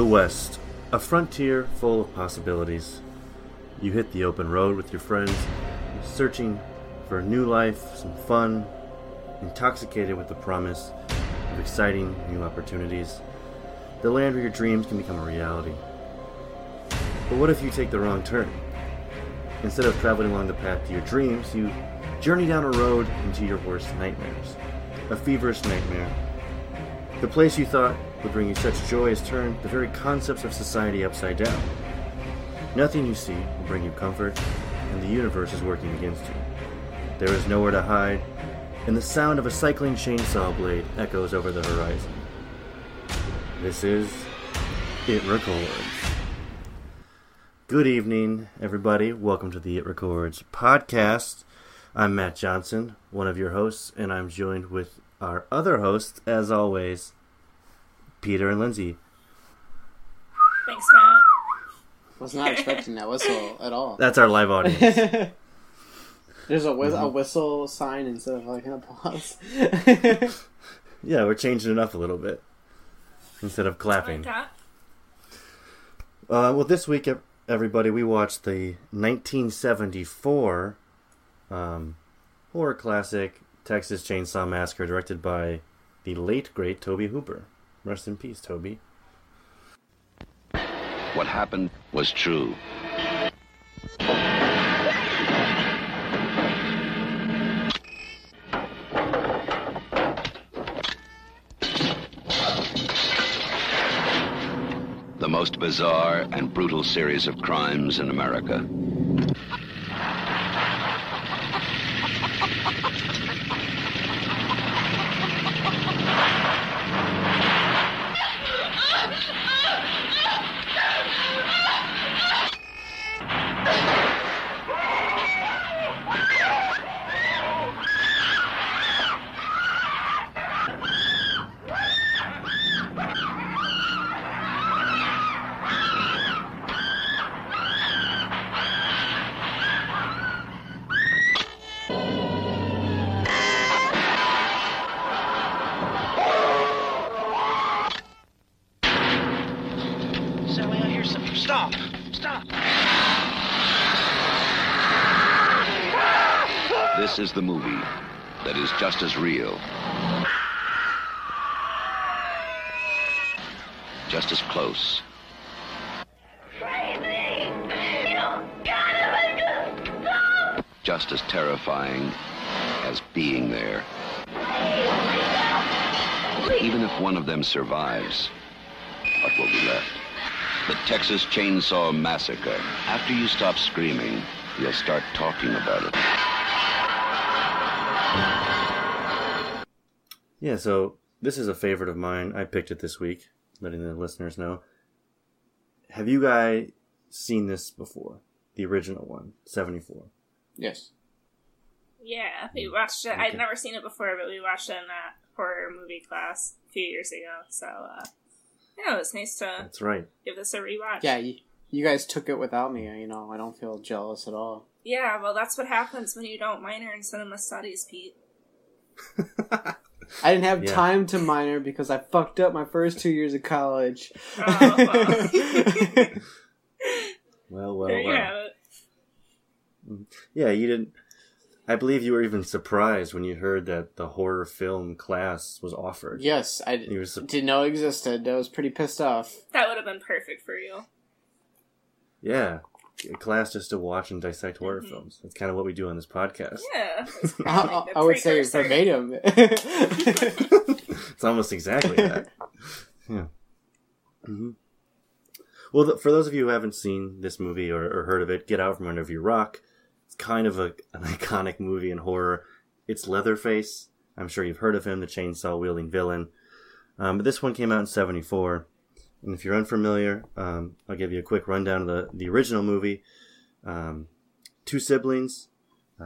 The West, a frontier full of possibilities. You hit the open road with your friends, searching for a new life, some fun, intoxicated with the promise of exciting new opportunities. The land where your dreams can become a reality. But what if you take the wrong turn? Instead of traveling along the path to your dreams, you journey down a road into your worst nightmares. A feverish nightmare. The place you thought would bring you such joy has turned the very concepts of society upside down. Nothing you see will bring you comfort, and the universe is working against you. There is nowhere to hide, and the sound of a cycling chainsaw blade echoes over the horizon. This is It Records. Good evening, everybody. Welcome to the It Records podcast. I'm Matt Johnson, one of your hosts, and I'm joined with our other hosts, as always, Peter and Lindsay. Thanks, Matt. Was not expecting that whistle at all. That's our live audience. There's a whistle sign instead of like an applause. Yeah, we're changing it up a little bit instead of clapping. Like well, this week, everybody, we watched the 1974 horror classic Texas Chainsaw Massacre, directed by the late great Tobe Hooper. Rest in peace, Tobe. What happened was true. The most bizarre and brutal series of crimes in America. Is the movie that is just as real, just as close. Crazy! You gotta make us stop! Just as terrifying as being there. Please. Even if one of them survives, what will be left? The Texas Chainsaw Massacre. After you stop screaming, you'll start talking about it. Yeah, so this is a favorite of mine. I picked it this week, letting the listeners know. Have you guys seen this before? The original one, 74. Yes. Yeah, we watched it. Okay. I'd never seen it before, but we watched it in that horror movie class a few years ago. So, yeah, it was nice to give this a rewatch. Yeah, you guys took it without me. You know, I don't feel jealous at all. Yeah, well, that's what happens when you don't minor in cinema studies, Pete. I didn't have time to minor because I fucked up my first 2 years of college. Well. There you have it. Yeah, you didn't. I believe you were even surprised when you heard that the horror film class was offered. Yes, I didn't know it existed. I was pretty pissed off. That would have been perfect for you. Yeah. A class just to watch and dissect horror films. That's kind of what we do on this podcast. Yeah. I would say verbatim. It's almost exactly that. Yeah. Mm-hmm. Well, for those of you who haven't seen this movie or heard of it, get out from under your rock. It's kind of an iconic movie in horror. It's Leatherface. I'm sure you've heard of him, the chainsaw-wielding villain. But this one came out in 1974. And if you're unfamiliar, I'll give you a quick rundown of the original movie. Two siblings,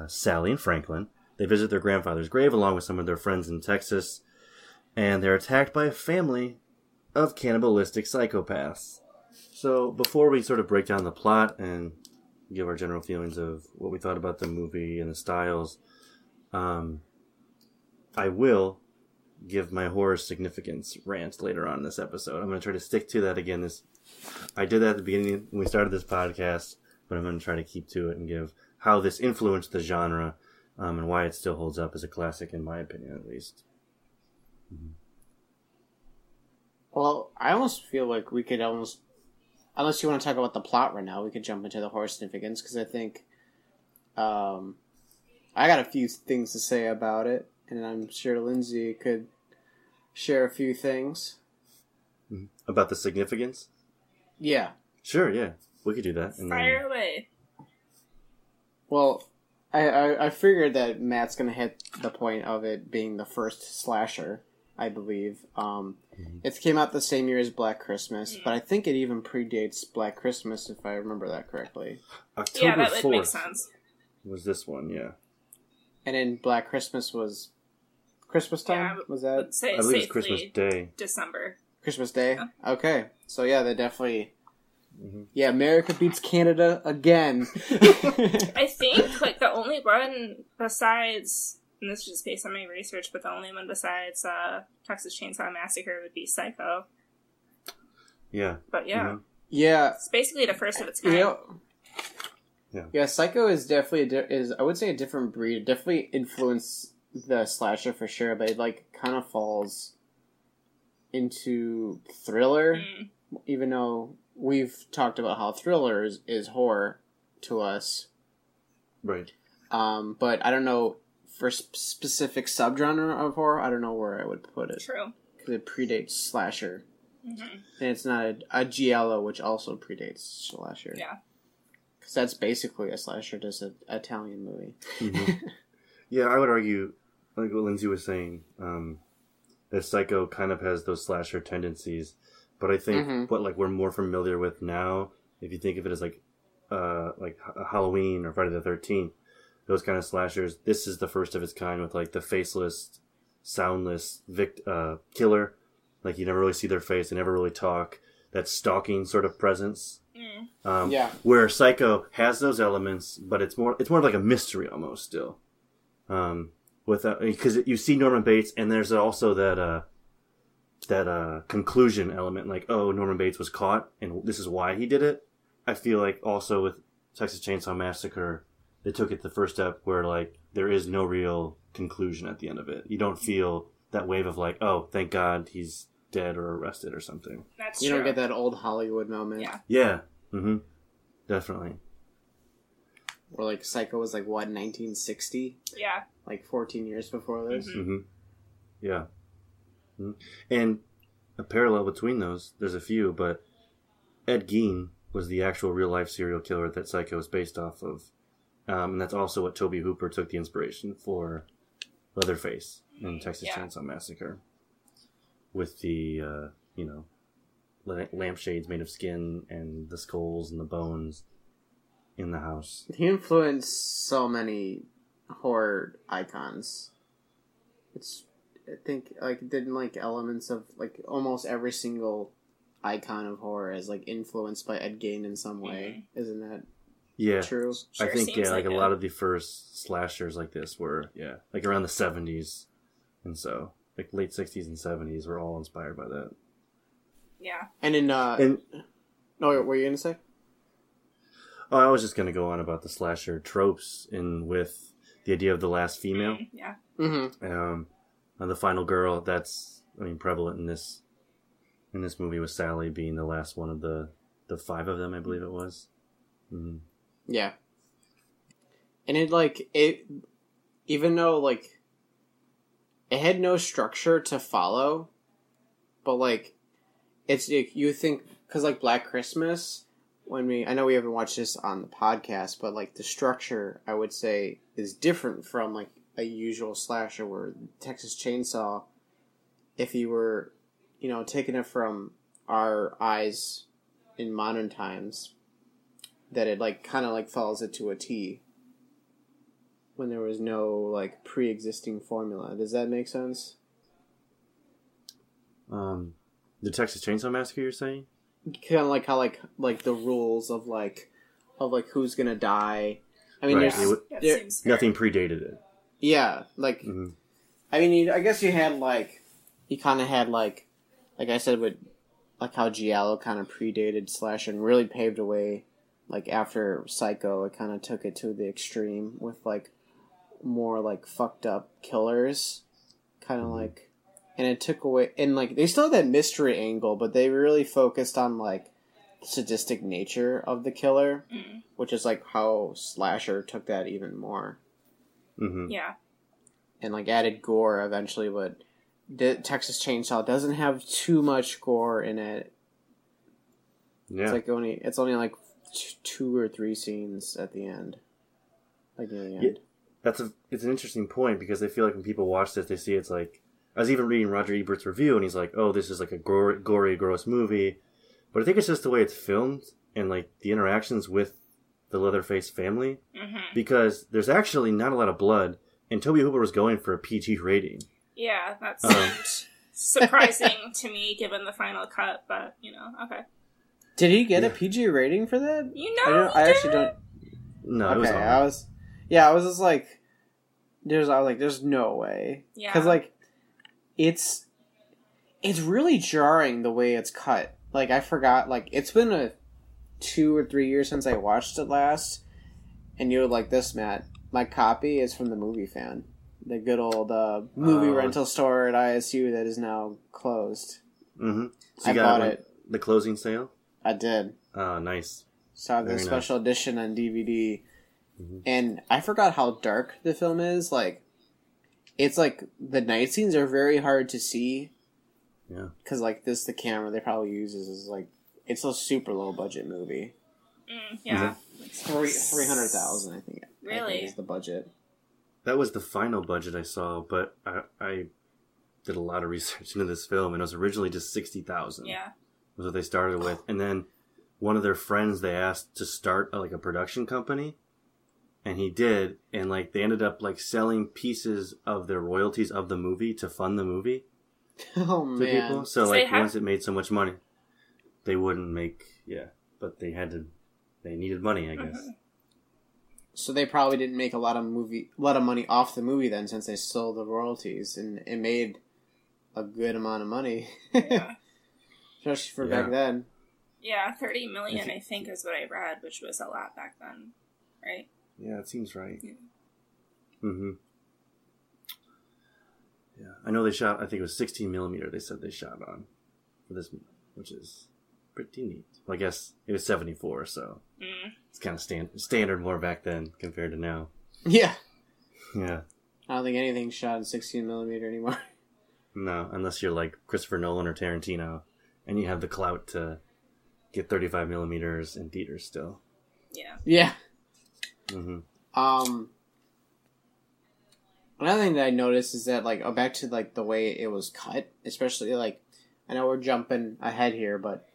Sally and Franklin, they visit their grandfather's grave along with some of their friends in Texas, and they're attacked by a family of cannibalistic psychopaths. So before we sort of break down the plot and give our general feelings of what we thought about the movie and the styles, I will give my horror significance rant later on in this episode. I'm going to try to stick to that again. I did that at the beginning when we started this podcast, but I'm going to try to keep to it and give how this influenced the genre and why it still holds up as a classic, in my opinion, at least. Mm-hmm. Well, I almost feel like we could almost... Unless you want to talk about the plot right now, we could jump into the horror significance, because I think... I got a few things to say about it, and I'm sure Lindsay could share a few things. About the significance? Yeah. Sure, yeah. We could do that. Fire away. Well, I figured that Matt's going to hit the point of it being the first slasher, I believe. It came out the same year as Black Christmas, but I think it even predates Black Christmas, if I remember that correctly. October 4th. Yeah, that would make sense. Was this one, yeah. And then Black Christmas was Christmas time? Yeah, was that? I believe it's Christmas Day. December. Christmas Day? Yeah. Okay. So, yeah, they definitely... Mm-hmm. Yeah, America beats Canada again. I think, like, the only one besides... And this is just based on my research, but the only one besides Texas Chainsaw Massacre would be Psycho. Yeah. But, yeah. Mm-hmm. Yeah. It's basically the first of its kind. You know, Yeah, Psycho is definitely I would say a different breed. It definitely influenced the slasher for sure, but it like kind of falls into thriller, even though we've talked about how thriller is horror to us, right? But I don't know for specific subgenre of horror. I don't know where I would put it. True, because it predates slasher, and it's not a giallo, which also predates slasher. Yeah. Because that's basically a slasher, just an Italian movie. Mm-hmm. Yeah, I would argue, like what Lindsay was saying, that Psycho kind of has those slasher tendencies. But I think what like we're more familiar with now, if you think of it as like Halloween or Friday the 13th, those kind of slashers, this is the first of its kind with like the faceless, soundless killer. Like you never really see their face, they never really talk. That stalking sort of presence. Where Psycho has those elements, but it's more like a mystery almost still, because you see Norman Bates, and there's also that conclusion element, like, oh, Norman Bates was caught, and this is why he did it. I feel like also with Texas Chainsaw Massacre, they took it the first step where like there is no real conclusion at the end of it. You don't feel that wave of like, oh, thank God he's dead or arrested or something. That's true. You don't get that old Hollywood moment. Yeah. Mm-hmm. Definitely. Or like Psycho was like, what, 1960? Yeah. Like 14 years before this? Mm-hmm. Yeah. Mm-hmm. And a parallel between those, there's a few, but Ed Gein was the actual real-life serial killer that Psycho is based off of. And that's also what Tobe Hooper took the inspiration for Leatherface in Texas Chainsaw Massacre. With the, lampshades made of skin and the skulls and the bones in the house. He influenced so many horror icons. I think, didn't elements of, almost every single icon of horror is, influenced by Ed Gein in some way. Isn't that true? Sure, I think, a lot of the first slashers like this were, around the 70s and so. Late 60s and 70s were all inspired by that. Yeah. And in... No, what were you going to say? Oh, I was just going to go on about the slasher tropes with the idea of the last female. Yeah. Mm-hmm. And the final girl, that's, prevalent in this movie with Sally being the last one of the five of them, I believe it was. Mm-hmm. Yeah. And even though, it had no structure to follow, but, you think... Because, Black Christmas, I know we haven't watched this on the podcast, but, the structure, I would say, is different from, a usual slasher where Texas Chainsaw, if you were, taking it from our eyes in modern times, that it, kind of, follows it to a T. When there was no, pre-existing formula. Does that make sense? The Texas Chainsaw Massacre, you're saying? Kind of like how, the rules of, who's gonna die. Nothing predated it. Yeah, I guess you had, he kind of had, like I said, with, like, how Giallo kind of predated slash and really paved the way, like, after Psycho, it kind of took it to the extreme with, like, more, like, fucked up killers, kind of, like, and it took away, and, like, they still had that mystery angle, but they really focused on, like, sadistic nature of the killer, which is, like, how Slasher took that even more. Mm-hmm. Yeah. And, like, added gore eventually, but Texas Chainsaw doesn't have too much gore in it. Yeah. It's, like, only like, two or three scenes at the end. Like, near the end. Yeah, it's an interesting point, because I feel like when people watch this, they see it's, like, I was even reading Roger Ebert's review, and he's like, oh, this is, like, a gory, gross movie. But I think it's just the way it's filmed and, like, the interactions with the Leatherface family. Mm-hmm. Because there's actually not a lot of blood, and Tobe Hooper was going for a PG rating. Yeah, that's surprising to me, given the final cut, but, you know, okay. Did he get a PG rating for that? You know, I actually don't. No, okay, it was all right. I was just like, there's no way. Yeah. Because, like, it's really jarring the way it's cut. Like, I forgot, like, it's been 2 or 3 years since I watched it last, and you would like this, Matt. My copy is from the Movie Fan, the good old movie rental store at ISU that is now closed. Mm-hmm. So I bought it. The closing sale? I did. Oh, nice. So I have this special edition on DVD, mm-hmm. and I forgot how dark the film is. Like, it's like the night scenes are very hard to see. Yeah. Because, like, the camera they probably uses is, like, it's a super low-budget movie. Mm, yeah. $300,000, I think. Really? Is the budget. That was the final budget I saw, but I did a lot of research into this film, and it was originally just $60,000. Yeah. Was what they started with. And then one of their friends they asked to start, like, a production company, and he did, and, like, they ended up, like, selling pieces of their royalties of the movie to fund the movie. Oh, man. People. So, like, once it made so much money, they wouldn't make... Yeah. But they needed money, I guess. So they probably didn't make a lot of money off the movie then, since they sold the royalties, and it made a good amount of money. Yeah. Especially for back then. Yeah, 30 million, I think, is what I read, which was a lot back then. Right? Yeah, it seems right. Yeah. Mm-hmm. Yeah, I know they shot, I think it was 16 millimeter they said they shot on for this, which is pretty neat. Well, I guess it was 74, so it's kind of standard more back then compared to now. Yeah. Yeah. I don't think anything's shot in 16 millimeter anymore. No, unless you're like Christopher Nolan or Tarantino, and you have the clout to get 35 millimeters in theaters still. Yeah. Yeah. Mm-hmm. Another thing that I noticed is that, like, back to, like, the way it was cut, especially, like, I know we're jumping ahead here, but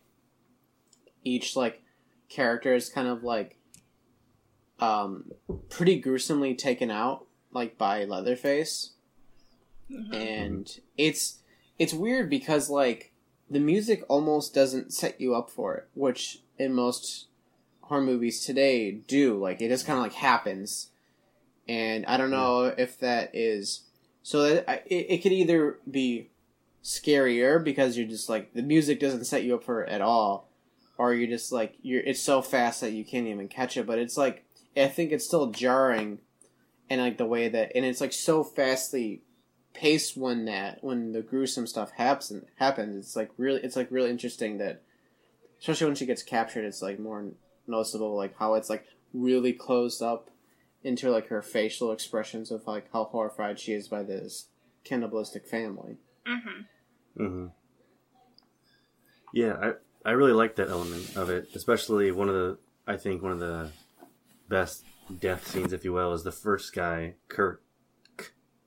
each, like, character is kind of, like, pretty gruesomely taken out, like, by Leatherface. Mm-hmm. And it's weird because, like, the music almost doesn't set you up for it, which in most horror movies today do. Like, it just kind of, like, happens. And I don't know if that is... So it could either be scarier because you're just like... The music doesn't set you up for it at all. Or you're just like... It's so fast that you can't even catch it. But it's like... I think it's still jarring. And like the way that... And it's like so fastly paced when the gruesome stuff happens. It's like really interesting that... Especially when she gets captured, it's like more noticeable. Like how it's like really closed up into, like, her facial expressions of, like, how horrified she is by this cannibalistic family. Mm-hmm. Mm-hmm. Yeah, I really like that element of it, especially I think one of the best death scenes, if you will, is the first guy, Kirk,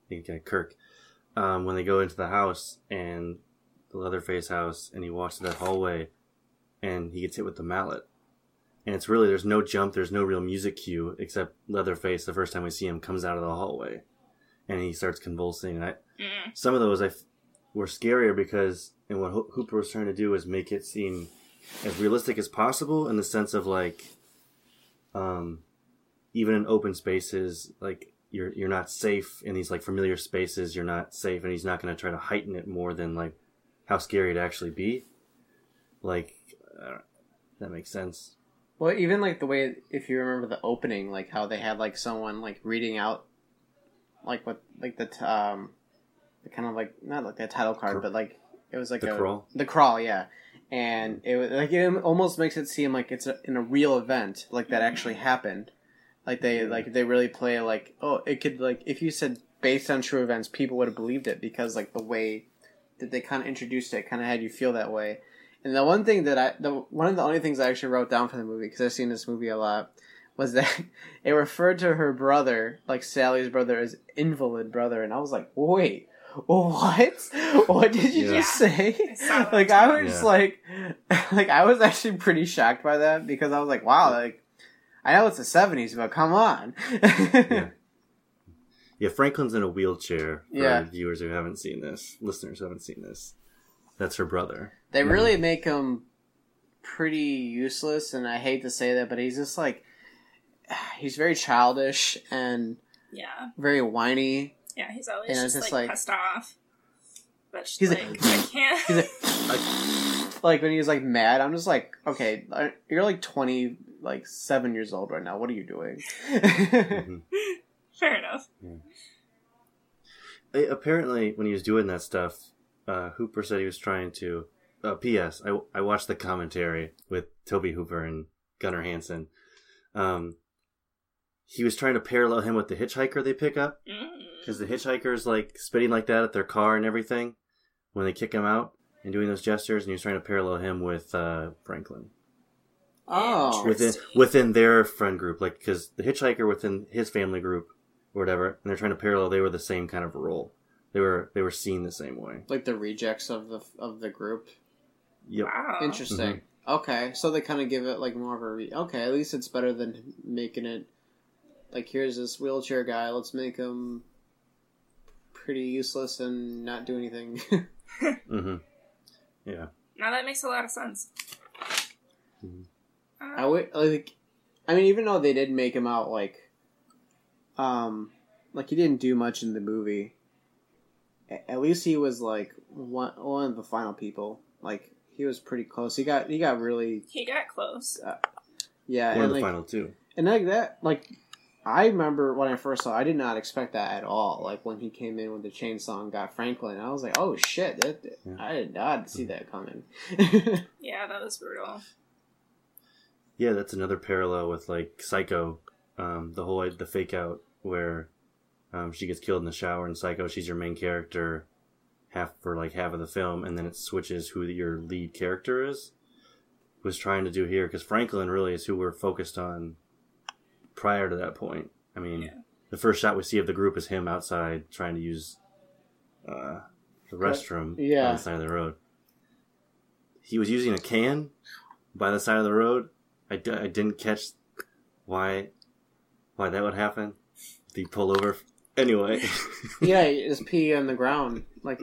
when they go into the house, and the Leatherface house, and he walks to that hallway, and he gets hit with the mallet. And it's really, there's no jump, there's no real music cue, except Leatherface, the first time we see him, comes out of the hallway. And he starts convulsing. And some of those were scarier because, and what Hooper was trying to do is make it seem as realistic as possible in the sense of, like, even in open spaces, like, you're not safe in these like familiar spaces. You're not safe, and he's not going to try to heighten it more than like how scary it actually be. Like that makes sense. Well, even like the way, if you remember the opening, like how they had like someone like reading out like what, like the kind of like, not like the title card, but like it was like the crawl. Yeah. And it was like, it almost makes it seem like it's in a real event, like that actually happened. Like they really play like, oh, it could, like if you said based on true events, people would have believed it, because like the way that they kind of introduced it kind of had you feel that way. And the one thing that one of the only things I actually wrote down for the movie, because I've seen this movie a lot, was that it referred to her brother, like Sally's brother, as invalid brother, and I was like, wait. What did you just say? Like I was like I was actually pretty shocked by that, because I was like, wow, like I know it's the 70s, but come on. Yeah, Franklin's in a wheelchair. For viewers who haven't seen this, listeners who haven't seen this, that's her brother. They really make him pretty useless, and I hate to say that, but he's just like, he's very childish and very whiny. Yeah, he's always just like pissed off. But she's like, I can't. Like when he was like mad, I'm just like, okay, you're like 27 years old right now. What are you doing? Fair enough. Yeah. Apparently, when he was doing that stuff, Hooper said he was trying to. P.S. I watched the commentary with Tobe Hooper and Gunnar Hansen. He was trying to parallel him with the hitchhiker they pick up. Because the hitchhiker is like spitting like that at their car and everything when they kick him out and doing those gestures, and he was trying to parallel him with Franklin. Oh. Within their friend group. Like, because the hitchhiker within his family group or whatever, and they're trying to parallel, they were the same kind of role. They were seen the same way. Like the rejects of the group? Yep. Wow. Interesting. Mm-hmm. Okay. So they kind of give it like more of a... okay, at least it's better than making it... Like, here's this wheelchair guy, let's make him pretty useless and not do anything. Mm-hmm. Yeah. Now that makes a lot of sense. Mm-hmm. I would, like, I mean, even though they did make him out, like he didn't do much in the movie, at least he was, like, one of the final people. Like, he was pretty close. He got close. Yeah. One of the final two. And like that, like... I remember when I first saw it, I did not expect that at all. Like, when he came in with the chainsaw and got Franklin, I was like, oh, shit. I did not see that coming. Yeah, that was brutal. Yeah, that's another parallel with, like, Psycho. The fake out where she gets killed in the shower in Psycho. She's your main character half of the film, and then it switches who your lead character is. Was trying to do here, because Franklin really is who we're focused on prior to that point. I mean, the first shot we see of the group is him outside trying to use the restroom on the side of the road. He was using a can by the side of the road. I didn't catch why that would happen. The pullover. Anyway. Yeah, just pee on the ground. Like,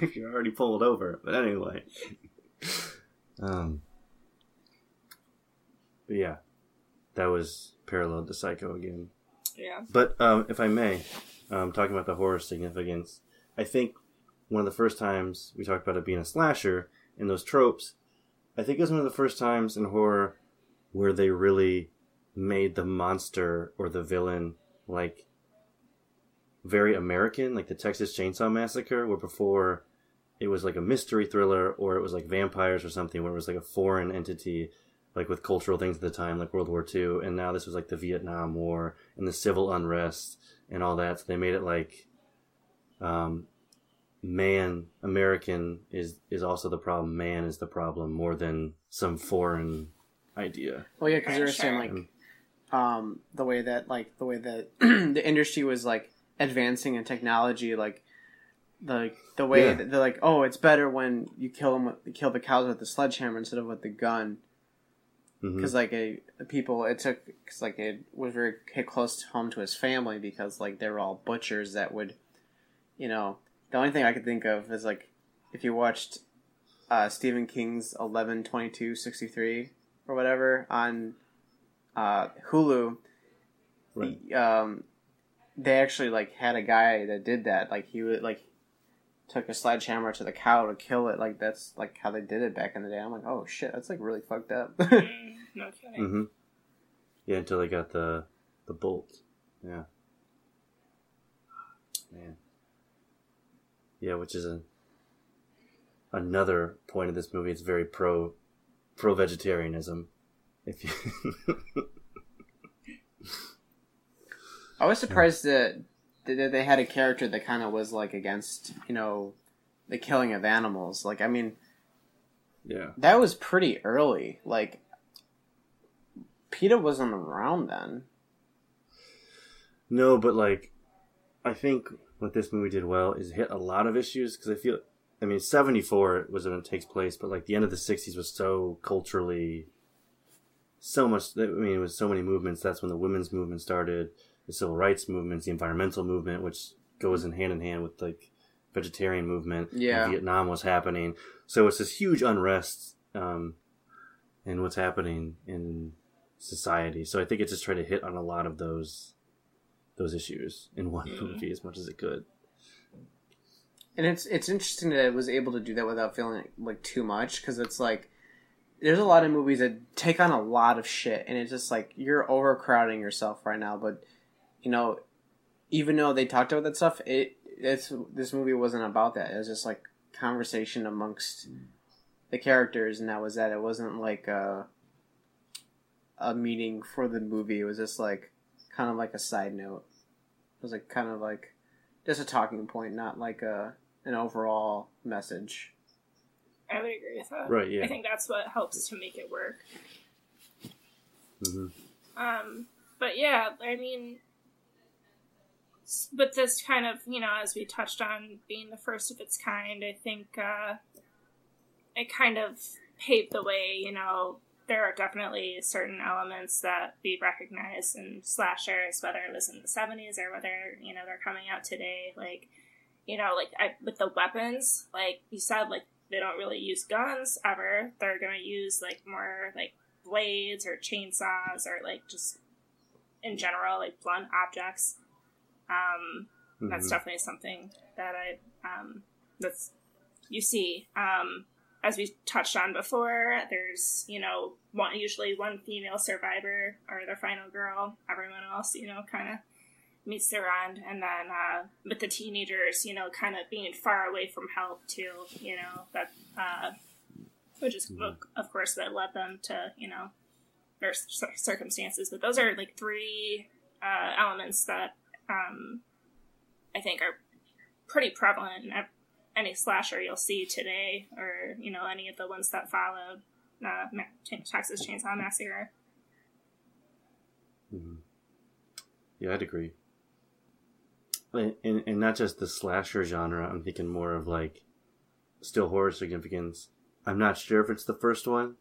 if you're already pulled over. But anyway. But yeah. That was paralleled to Psycho again. Yeah. But if I may, talking about the horror significance, I think one of the first times we talked about it being a slasher and those tropes, I think it was one of the first times in horror where they really made the monster or the villain, like, very American, like the Texas Chainsaw Massacre, where before it was like a mystery thriller or it was like vampires or something, where it was like a foreign entity, like with cultural things at the time, like World War II, and now this was like the Vietnam War and the civil unrest and all that. So they made it like, man, American is also the problem. Man is the problem more than some foreign idea. Well, yeah, because they were saying like, the way that the industry was like advancing in technology, like the way that they're like, oh, it's better when you kill the cows with the sledgehammer instead of with the gun. Because, like, it was very hit close to home to his family because, like, they were all butchers that would, you know... The only thing I could think of is, like, if you watched Stephen King's 11/22/63 or whatever on Hulu, right. they actually like had a guy that did that. Like he would like took a sledgehammer to the cow to kill it. Like that's like how they did it back in the day. I'm like, oh shit, that's like really fucked up. No kidding. Mm-hmm. Yeah, until they got the bolt. Yeah. Man. Yeah, which is another point of this movie. It's very pro vegetarianism. If you. I was surprised that they had a character that kind of was like against, you know, the killing of animals. Like, I mean, yeah, that was pretty early. Like, PETA wasn't around then. No, but like, I think what this movie did well is hit a lot of issues because I feel. I mean, 1974 was when it takes place, but like the end of the 1960s was so culturally, so much. I mean, it was so many movements. That's when the women's movement started, the civil rights movements, the environmental movement, which goes in hand with like vegetarian movement. Yeah, and Vietnam was happening, so it's this huge unrest in what's happening in society. So I think it just tried to hit on a lot of those issues in one movie as much as it could. And it's interesting that it was able to do that without feeling like too much, because it's like there's a lot of movies that take on a lot of shit, and it's just like you're overcrowding yourself right now. But you know, even though they talked about that stuff, this movie wasn't about that. It was just like conversation amongst the characters, and that was that. It wasn't like a meeting for the movie. It was just like kind of like a side note. It was like kind of like just a talking point, not like an overall message. I would agree with that. Right, yeah. I think that's what helps to make it work. Mm-hmm. But yeah, I mean, but this kind of, you know, as we touched on being the first of its kind, I think it kind of paved the way. You know, there are definitely certain elements that we recognize in slashers, whether it was in the 70s or whether, you know, they're coming out today. Like, you know, like with the weapons, like you said, like they don't really use guns ever. They're going to use like more like blades or chainsaws or like just in general, like blunt objects. That's definitely something that I, that's, you see, as we touched on before, there's, you know, usually one female survivor or the final girl. Everyone else, you know, kind of meets their end. And then with the teenagers, you know, kind of being far away from help too, you know, that, which is, of course, that led them to, you know, their circumstances. But those are like three elements that I think are pretty prevalent in any slasher you'll see today, or, you know, any of the ones that followed Texas Chainsaw Massacre. Mm-hmm. Yeah, I'd agree. And not just the slasher genre, I'm thinking more of, like, still horror significance. I'm not sure if it's the first one,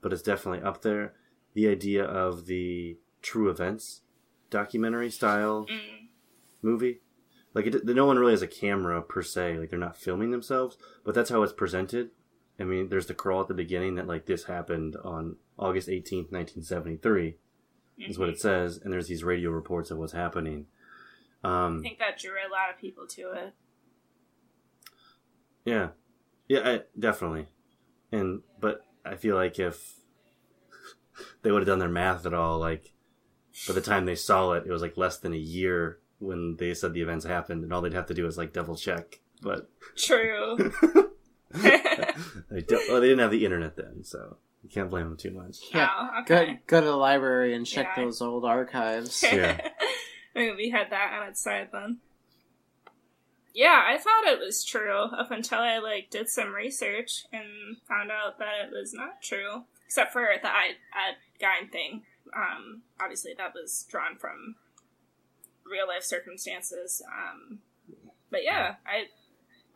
but it's definitely up there. The idea of the true events documentary-style movie. Like, no one really has a camera, per se. Like, they're not filming themselves. But that's how it's presented. I mean, there's the crawl at the beginning that, like, this happened on August 18th, 1973. Is what it says. And there's these radio reports of what's happening. I think that drew a lot of people to it. Yeah. Yeah, definitely. But I feel like if they would have done their math at all, like, by the time they saw it, it was, like, less than a year when they said the events happened, and all they'd have to do is like double check. But true. They didn't have the internet then, so you can't blame them too much. Yeah, oh, okay. Go to the library and check those old archives. Yeah, I mean, we had that on its side then. Yeah, I thought it was true up until I like did some research and found out that it was not true, except for the Ed Gein thing. Obviously, that was drawn from real life circumstances, but yeah,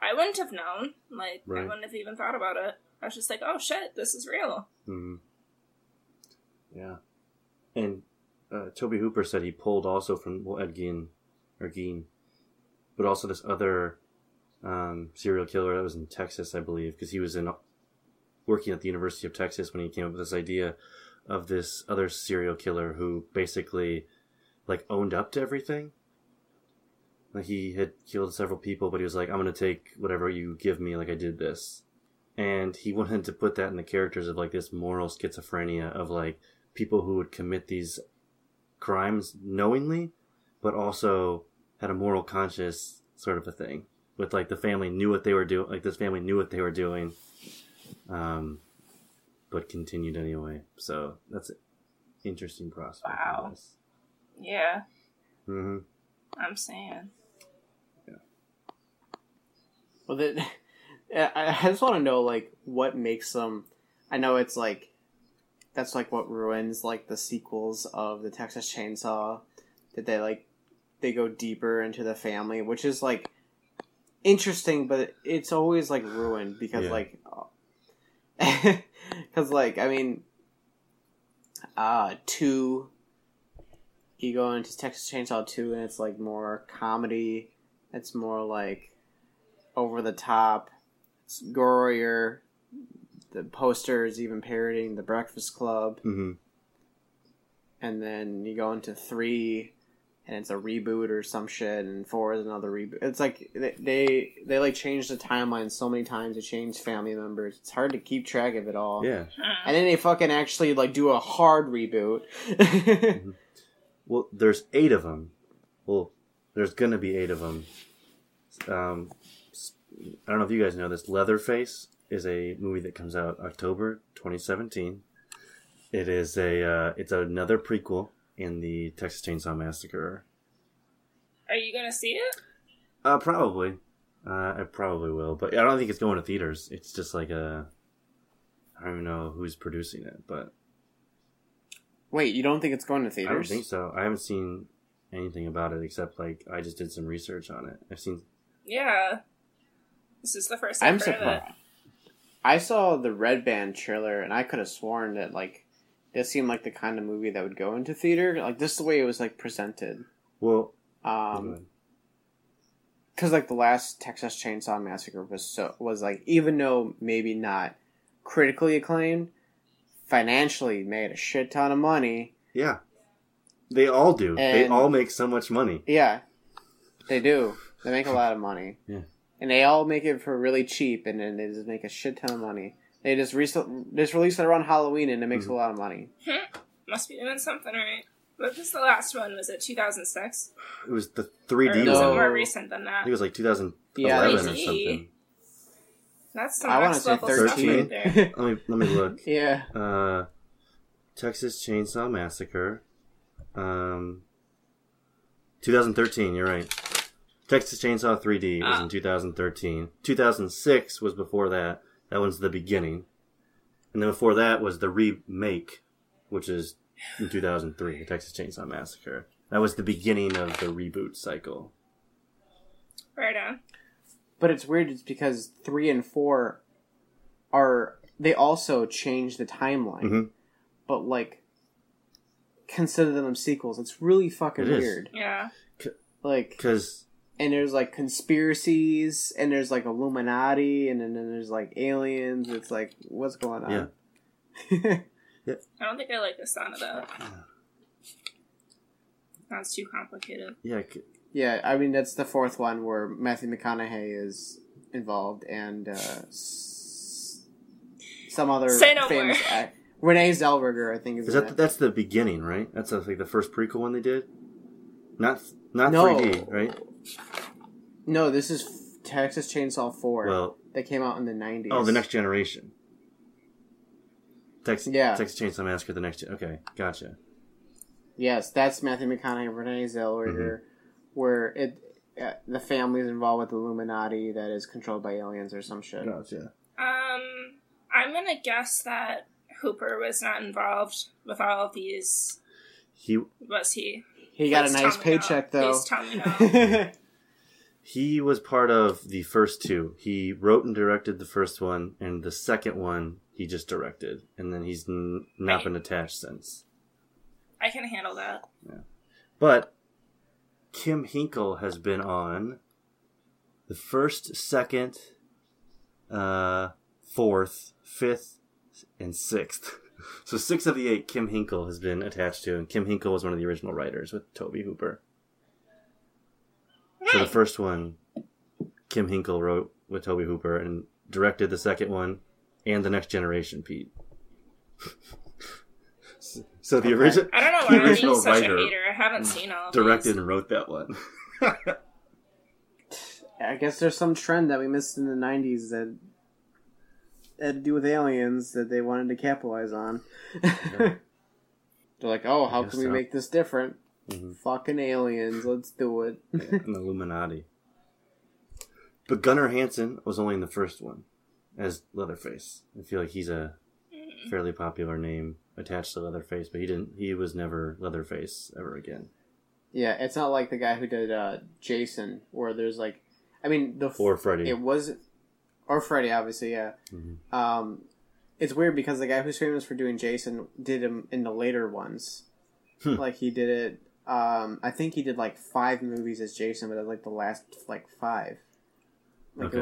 I wouldn't have known. Like, right. I wouldn't have even thought about it. I was just like, oh shit, this is real. Mm-hmm. Yeah, and Tobe Hooper said he pulled also from Ed Gein, but also this other serial killer that was in Texas, I believe, because he was working at the University of Texas when he came up with this idea of this other serial killer who basically, like, owned up to everything. Like, he had killed several people, but he was like, I'm going to take whatever you give me, like, I did this. And he wanted to put that in the characters of, like, this moral schizophrenia of, like, people who would commit these crimes knowingly, but also had a moral conscience sort of a thing. With, like, the family knew what they were doing, like, this family knew what they were doing, but continued anyway. So, that's an interesting process. Wow. Yeah. Mm-hmm. I'm saying. Yeah. Well, I just want to know, like, what makes them... I know it's, like, that's, like, what ruins, like, the sequels of the Texas Chainsaw, that they, like, they go deeper into the family, which is, like, interesting, but it's always, like, ruined, because, yeah. like... Because, like, I mean... 2... You go into Texas Chainsaw 2 and it's, like, more comedy. It's more, like, over the top. It's gorier. The poster is even parodying The Breakfast Club. Mm-hmm. And then you go into 3 and it's a reboot or some shit. And 4 is another reboot. It's, like, they like, change the timeline so many times. They change family members. It's hard to keep track of it all. Yeah. And then they fucking actually, like, do a hard reboot. Mm-hmm. Well, there's 8 of them. Well, there's going to be 8 of them. I don't know if you guys know this. Leatherface is a movie that comes out October 2017. It is it's another prequel in the Texas Chainsaw Massacre. Are you going to see it? Probably. I probably will. But I don't think it's going to theaters. It's just like a... I don't even know who's producing it, but... Wait, you don't think it's going to theaters? I don't think so. I haven't seen anything about it except, like, I just did some research on it. I've seen... Yeah. This is the first time I've heard of it. I saw the Red Band trailer, and I could have sworn that, like, this seemed like the kind of movie that would go into theater. Like, this is the way it was, like, presented. Well... Because, like, the last Texas Chainsaw Massacre was, like, even though maybe not critically acclaimed... financially made a shit ton of money. Yeah. They all do. They all make so much money. Yeah. They do. They make a lot of money. Yeah. And they all make it for really cheap, and then they just make a shit ton of money. They just release it around Halloween, and it makes a lot of money. Must be doing something right. What was the last one? Was it 2006? It was the 3D one. It was more recent than that. I think it was like 2011 or something. That's some next level stuff right there. Let me look. Yeah. Texas Chainsaw Massacre. 2013, you're right. Texas Chainsaw 3D was in 2013. 2006 was before that. That one's the beginning. And then before that was the remake, which is in 2003, the Texas Chainsaw Massacre. That was the beginning of the reboot cycle. Right on. But it's weird, it's because 3 and 4 they also change the timeline. Mm-hmm. But, like, consider them sequels. It's really fucking weird. Yeah. Like, cause... and there's, like, conspiracies, and there's, like, Illuminati, and then there's, like, aliens. It's like, what's going on? Yeah. Yeah. I don't think I like the sound of that. Yeah. Sounds too complicated. Yeah, yeah, I mean, that's the 4th one where Matthew McConaughey is involved, and some other famous actor. Renée Zellweger, I think, is in it. That's the beginning, right? That's, like, the first prequel one they did? Not 3D, right? No, this is Texas Chainsaw 4 that came out in the 90s. Oh, The Next Generation. Texas Chainsaw Massacre, The Next Generation. Okay, gotcha. Yes, that's Matthew McConaughey, Renée Zellweger... Mm-hmm. Where the family is involved with the Illuminati that is controlled by aliens or some shit. Gotcha. I'm gonna guess that Hooper was not involved with all of these. Was he? He got a nice paycheck though. Please tell me now. He was part of the first 2. He wrote and directed the first one, and the second one he just directed, and then he's not been attached since. I can handle that. Yeah, but. Kim Henkel has been on the 1st, 2nd, 4th, 5th, and 6th. So 6 of the 8 Kim Henkel has been attached to, and Kim Henkel was one of the original writers with Tobe Hooper. Nice. So the first one, Kim Henkel wrote with Tobe Hooper and directed the second one and The Next Generation, Pete. So the original, I don't know why I'm being such a hater. I haven't seen all of directed these. And wrote that one. I guess there's some trend that we missed in the 90s that had to do with aliens that they wanted to capitalize on. Yeah. They're like, oh, how can we make this different? Mm-hmm. Fucking aliens, let's do it. Yeah, and Illuminati. But Gunnar Hansen was only in the first one as Leatherface. I feel like he's a fairly popular name attached to Leatherface, but he was never Leatherface ever again. Yeah, it's not like the guy who did Jason, where there's like, I mean, or Freddy. It was, or Freddy, obviously, yeah. Mm-hmm. It's weird because the guy who's famous for doing Jason did him in the later ones. Like he did it. I think he did like 5 movies as Jason, but it was like the last like 5. Like okay.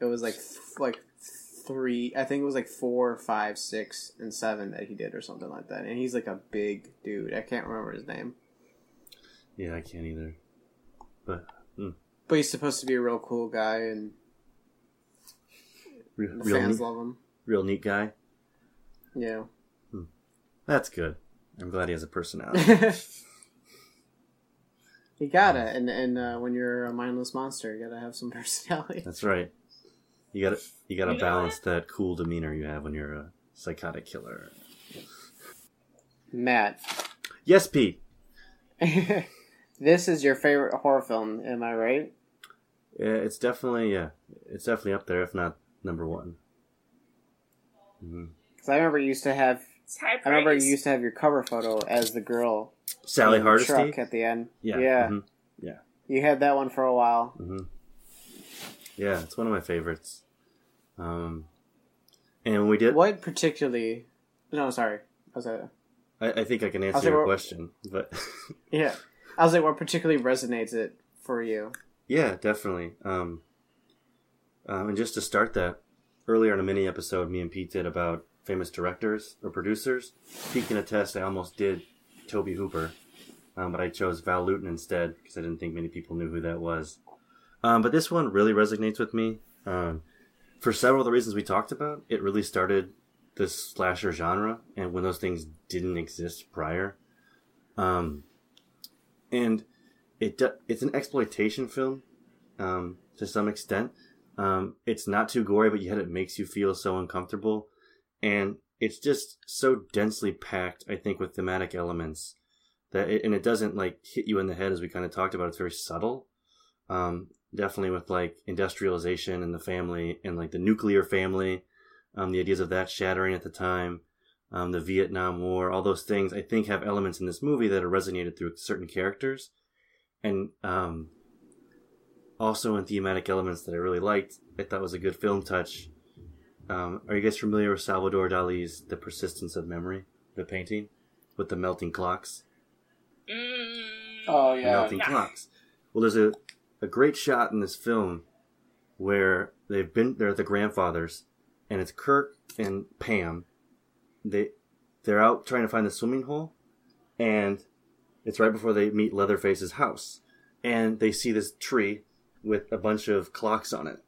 It was like three. I think it was like 4, 5, 6, and 7 that he did, or something like that. And he's like a big dude. I can't remember his name. Yeah, I can't either. But he's supposed to be a real cool guy, and the fans love him. Real neat guy. Yeah. That's good. I'm glad he has a personality. You gotta, and when you're a mindless monster, you gotta have some personality. That's right. You gotta balance that cool demeanor you have when you're a psychotic killer. Matt. Yes, Pete. This is your favorite horror film, am I right? It's definitely up there, if not number one. Mm-hmm. Because I remember you used to have your cover photo as the girl, Sally Hardesty, truck at the end. Yeah. Mm-hmm. Yeah. You had that one for a while. Mm-hmm. Yeah, it's one of my favorites. And we did what particularly? No, sorry, I think I can answer your question, but yeah, I was like, what particularly resonates it for you? Yeah, definitely. And just to start that, earlier in a mini episode, me and Pete did about famous directors or producers. Pete can attest, I almost did Tobe Hooper, but I chose Val Lewton instead because I didn't think many people knew who that was. But this one really resonates with me. For several of the reasons we talked about, it really started this slasher genre, and when those things didn't exist prior. And it's an exploitation film to some extent. It's not too gory, but yet it makes you feel so uncomfortable. And it's just so densely packed, I think, with thematic elements that it doesn't like hit you in the head, as we kind of talked about. It's very subtle. Definitely with like industrialization and the family and like the nuclear family, the ideas of that shattering at the time, the Vietnam War, all those things I think have elements in this movie that are resonated through certain characters, and also in thematic elements that I really liked. I thought was a good film touch. Are you guys familiar with Salvador Dali's The Persistence of Memory, the painting with the melting clocks? Oh yeah, melting clocks. Well, there's a great shot in this film where they're at the grandfather's, and it's Kirk and Pam. They're out trying to find the swimming hole, and it's right before they meet Leatherface's house, and they see this tree with a bunch of clocks on it,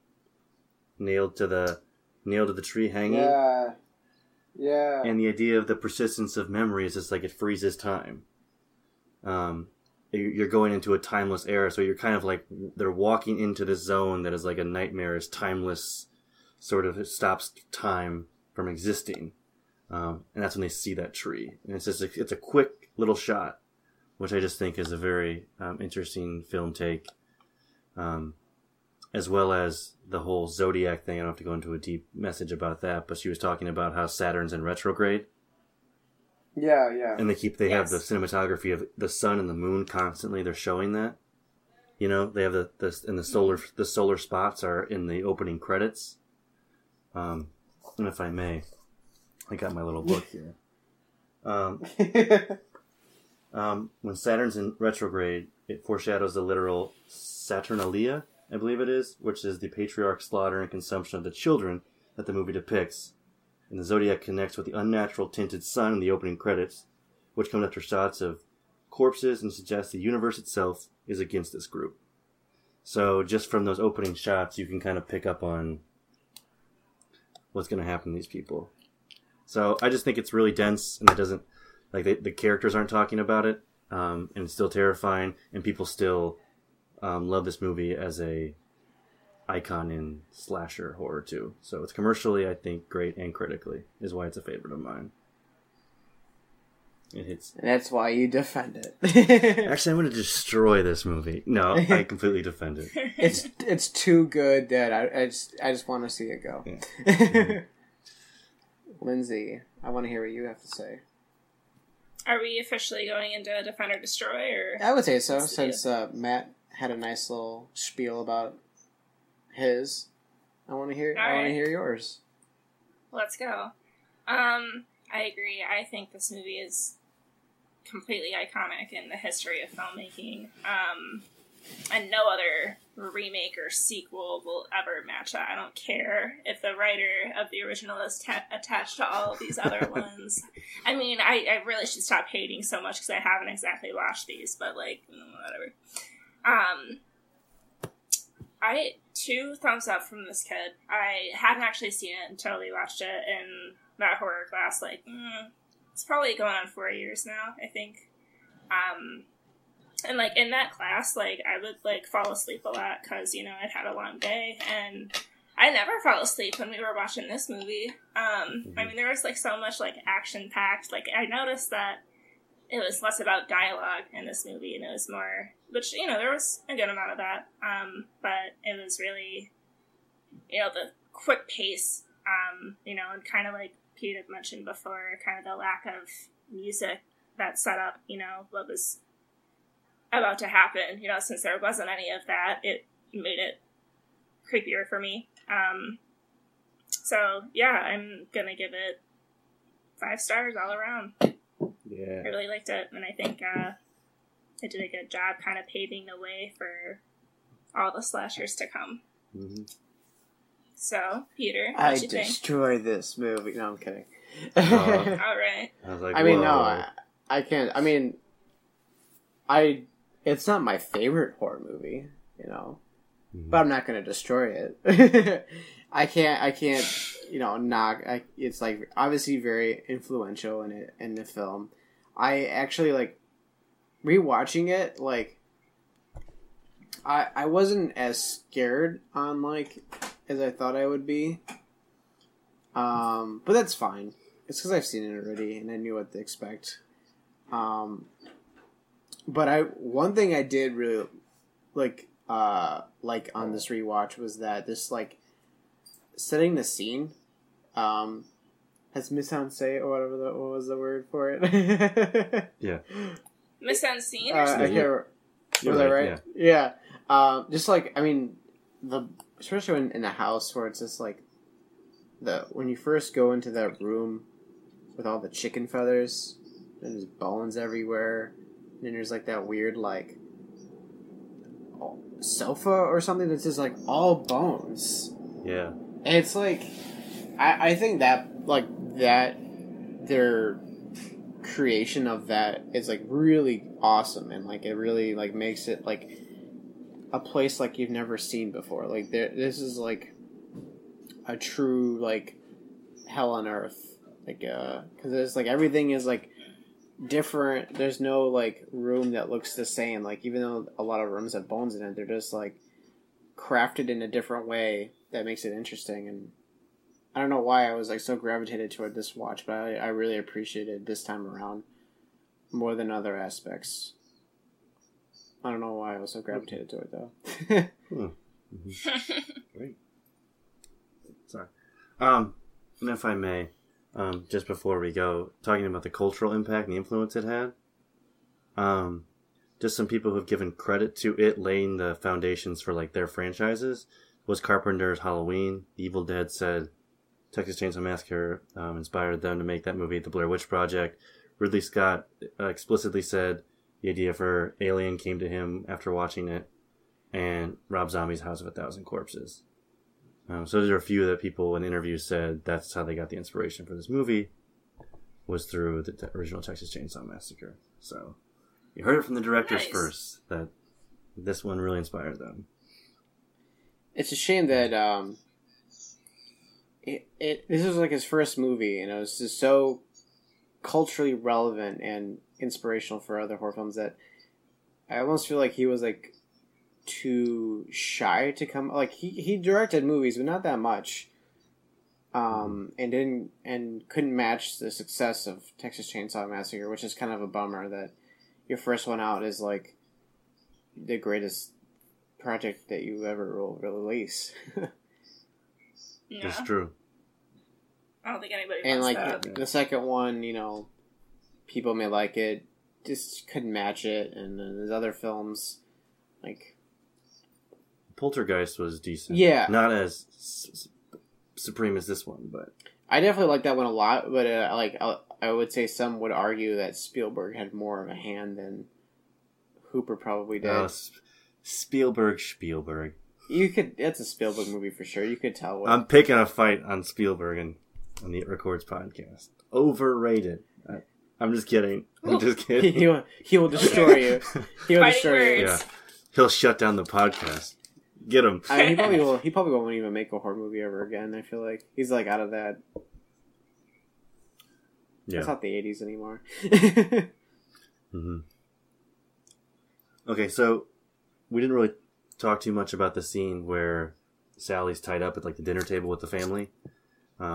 nailed to the tree hanging. Yeah. And the idea of the persistence of memory is just like it freezes time. You're going into a timeless era, so you're kind of like they're walking into this zone that is like a nightmarish, timeless sort of, it stops time from existing, and that's when they see that tree. And it's just it's a quick little shot, which I just think is a very interesting film take, as well as the whole zodiac thing. I don't have to go into a deep message about that, but she was talking about how Saturn's in retrograde. Yeah. And they have the cinematography of the sun and the moon constantly. They're showing that, you know, they have the solar spots are in the opening credits. And if I may, I got my little book here. When Saturn's in retrograde, it foreshadows the literal Saturnalia, I believe it is, which is the patriarch's slaughter and consumption of the children that the movie depicts. And the zodiac connects with the unnatural tinted sun in the opening credits, which comes after shots of corpses and suggests the universe itself is against this group. So just from those opening shots, you can kind of pick up on what's going to happen to these people. So I just think it's really dense, and it doesn't, like, the characters aren't talking about it, and it's still terrifying, and people still love this movie as a icon in slasher horror too. So it's commercially, I think, great, and critically is why it's a favorite of mine. It hits. And that's why you defend it. Actually, I'm going to destroy this movie. No, I completely defend it. It's too good that I just want to see it go. Yeah. Mm-hmm. Lindsay, I want to hear what you have to say. Are we officially going into defend or destroy? Or I would say so, since Matt had a nice little spiel about his. I want to hear yours. Let's go. I agree. I think this movie is completely iconic in the history of filmmaking. And no other remake or sequel will ever match it. I don't care if the writer of the original is attached to all of these other ones. I mean, I really should stop hating so much because I haven't exactly watched these, but, like, whatever. I 2 thumbs up from this kid. I hadn't actually seen it until we watched it in that horror class. Like, it's probably going on 4 years now, I think. And, like, in that class, like, I would, like, fall asleep a lot because, you know, I'd had a long day, and I never fell asleep when we were watching this movie. I mean, there was, like, so much, like, action-packed. Like, I noticed that it was less about dialogue in this movie, and it was more, which, you know, there was a good amount of that, but it was really, you know, the quick pace, you know, and kind of, like Pete had mentioned before, kind of the lack of music that set up, you know, what was about to happen, you know, since there wasn't any of that, it made it creepier for me. So yeah, I'm gonna give it 5 stars all around. Yeah, I really liked it, and I think it did a good job kind of paving the way for all the slashers to come. Mm-hmm. So, Peter, what you think? I destroy this movie. No, I'm kidding. All right. I was like, I can't. I mean, it's not my favorite horror movie, you know, but I'm not going to destroy it. I can't, you know, knock. It's like obviously very influential in the film. I actually like rewatching it. Like, I wasn't as scared on like as I thought I would be. But that's fine. It's because I've seen it already and I knew what to expect. But one thing I did really like on this rewatch was that this like setting the scene, has mise-en-scène or whatever what was the word for it? Yeah, mise-en-scene or something. I can't remember. Was that right? Yeah. Just like, I mean, especially in a house where it's just like when you first go into that room with all the chicken feathers and there's bones everywhere. And then there's, like, that weird, like, sofa or something that's just, like, all bones. Yeah. And it's, like, I think that, like, that their creation of that is, like, really awesome. And, like, it really, like, makes it, like, a place like you've never seen before. Like, this is, like, a true, like, hell on earth. Like, because it's, like, everything is, like, different. There's no like room that looks the same. Like, even though a lot of rooms have bones in it, they're just like crafted in a different way that makes it interesting. And I don't know why I was like so gravitated toward this watch, but I really appreciated this time around more than other aspects. I don't know why I was so gravitated to it though. Great. Sorry. And if I may, just before we go, talking about the cultural impact and the influence it had, just some people who've given credit to it laying the foundations for like their franchises was Carpenter's Halloween. The Evil Dead said Texas Chainsaw Massacre inspired them to make that movie. The Blair Witch Project. Ridley Scott explicitly said the idea for Alien came to him after watching it, and Rob Zombie's House of a Thousand Corpses. So there are a few that people in interviews said that's how they got the inspiration for this movie, was through the original Texas Chainsaw Massacre. So you heard it from the directors first that this one really inspired them. It's a shame that this was like his first movie, and it was just so culturally relevant and inspirational for other horror films that I almost feel like he was like too shy to come. Like he directed movies, but not that much, and couldn't match the success of Texas Chainsaw Massacre, which is kind of a bummer that your first one out is like the greatest project that you ever will release. Yeah. It's true. I don't think anybody wants that. And like the second one, you know, people may like it, just couldn't match it, and then there's other films like Poltergeist was decent. Yeah, not as supreme as this one, but I definitely like that one a lot. But I would say some would argue that Spielberg had more of a hand than Hooper probably did. Spielberg. You could. That's a Spielberg movie for sure. You could tell. I'm picking a fight on Spielberg and on the It Records podcast. Overrated. I'm just kidding. I'm just kidding. He will destroy you. He will destroy you. Yeah. He'll shut down the podcast. Get him. I mean, he probably won't even make a horror movie ever again. I feel like he's like out of that. Yeah. It's not the 80s anymore. Mm-hmm. Okay, so we didn't really talk too much about the scene where Sally's tied up at like the dinner table with the family,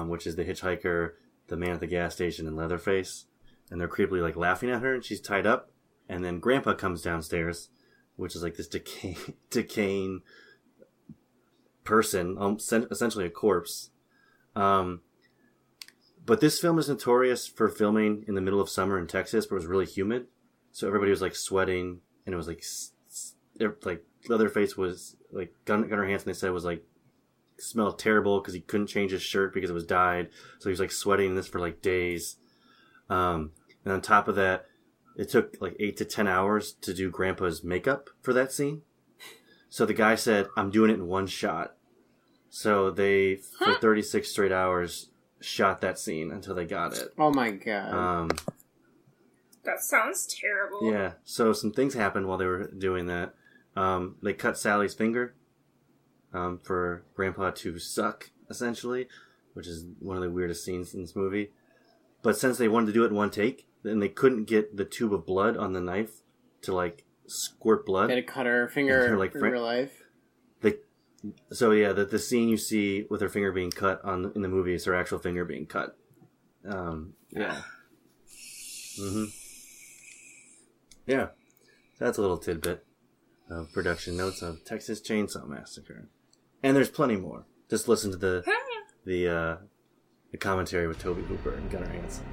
which is the hitchhiker, the man at the gas station, and Leatherface, and they're creepily like laughing at her, and she's tied up, and then Grandpa comes downstairs, which is like this decaying person, essentially a corpse. But this film is notorious for filming in the middle of summer in Texas, but it was really humid, so everybody was like sweating, and it was like Leatherface was like Gunnar Hansen. They said was like smelled terrible because he couldn't change his shirt because it was dyed, so he was like sweating this for like days. And on top of that, it took like 8 to 10 hours to do Grandpa's makeup for that scene. So the guy said, "I'm doing it in one shot." So they for 36 straight hours shot that scene until they got it. Oh my god. That sounds terrible. Yeah. So some things happened while they were doing that. They cut Sally's finger for Grandpa to suck, essentially, which is one of the weirdest scenes in this movie. But since they wanted to do it in one take, then they couldn't get the tube of blood on the knife to, like, squirt blood. They had to cut her finger in real life. The scene you see with her finger being cut in the movie is her actual finger being cut. Yeah. Mm-hmm. Yeah. That's a little tidbit. Production notes of Texas Chainsaw Massacre, and there's plenty more. Just listen to the commentary with Tobe Hooper and Gunnar Hansen.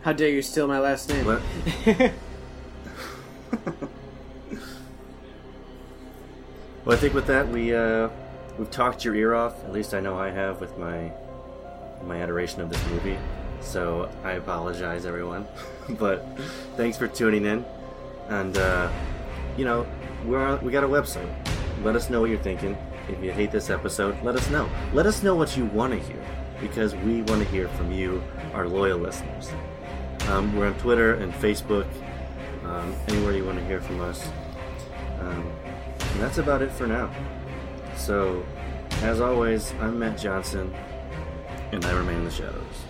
How dare you steal my last name? What? Well, I think with that we've talked your ear off. At least I know I have with my adoration of this movie. So I apologize, everyone. But thanks for tuning in. And, we got a website. Let us know what you're thinking. If you hate this episode, let us know. Let us know what you want to hear, because we want to hear from you, our loyal listeners. We're on Twitter and Facebook, anywhere you want to hear from us. And that's about it for now. So, as always, I'm Matt Johnson, and I remain in the shadows.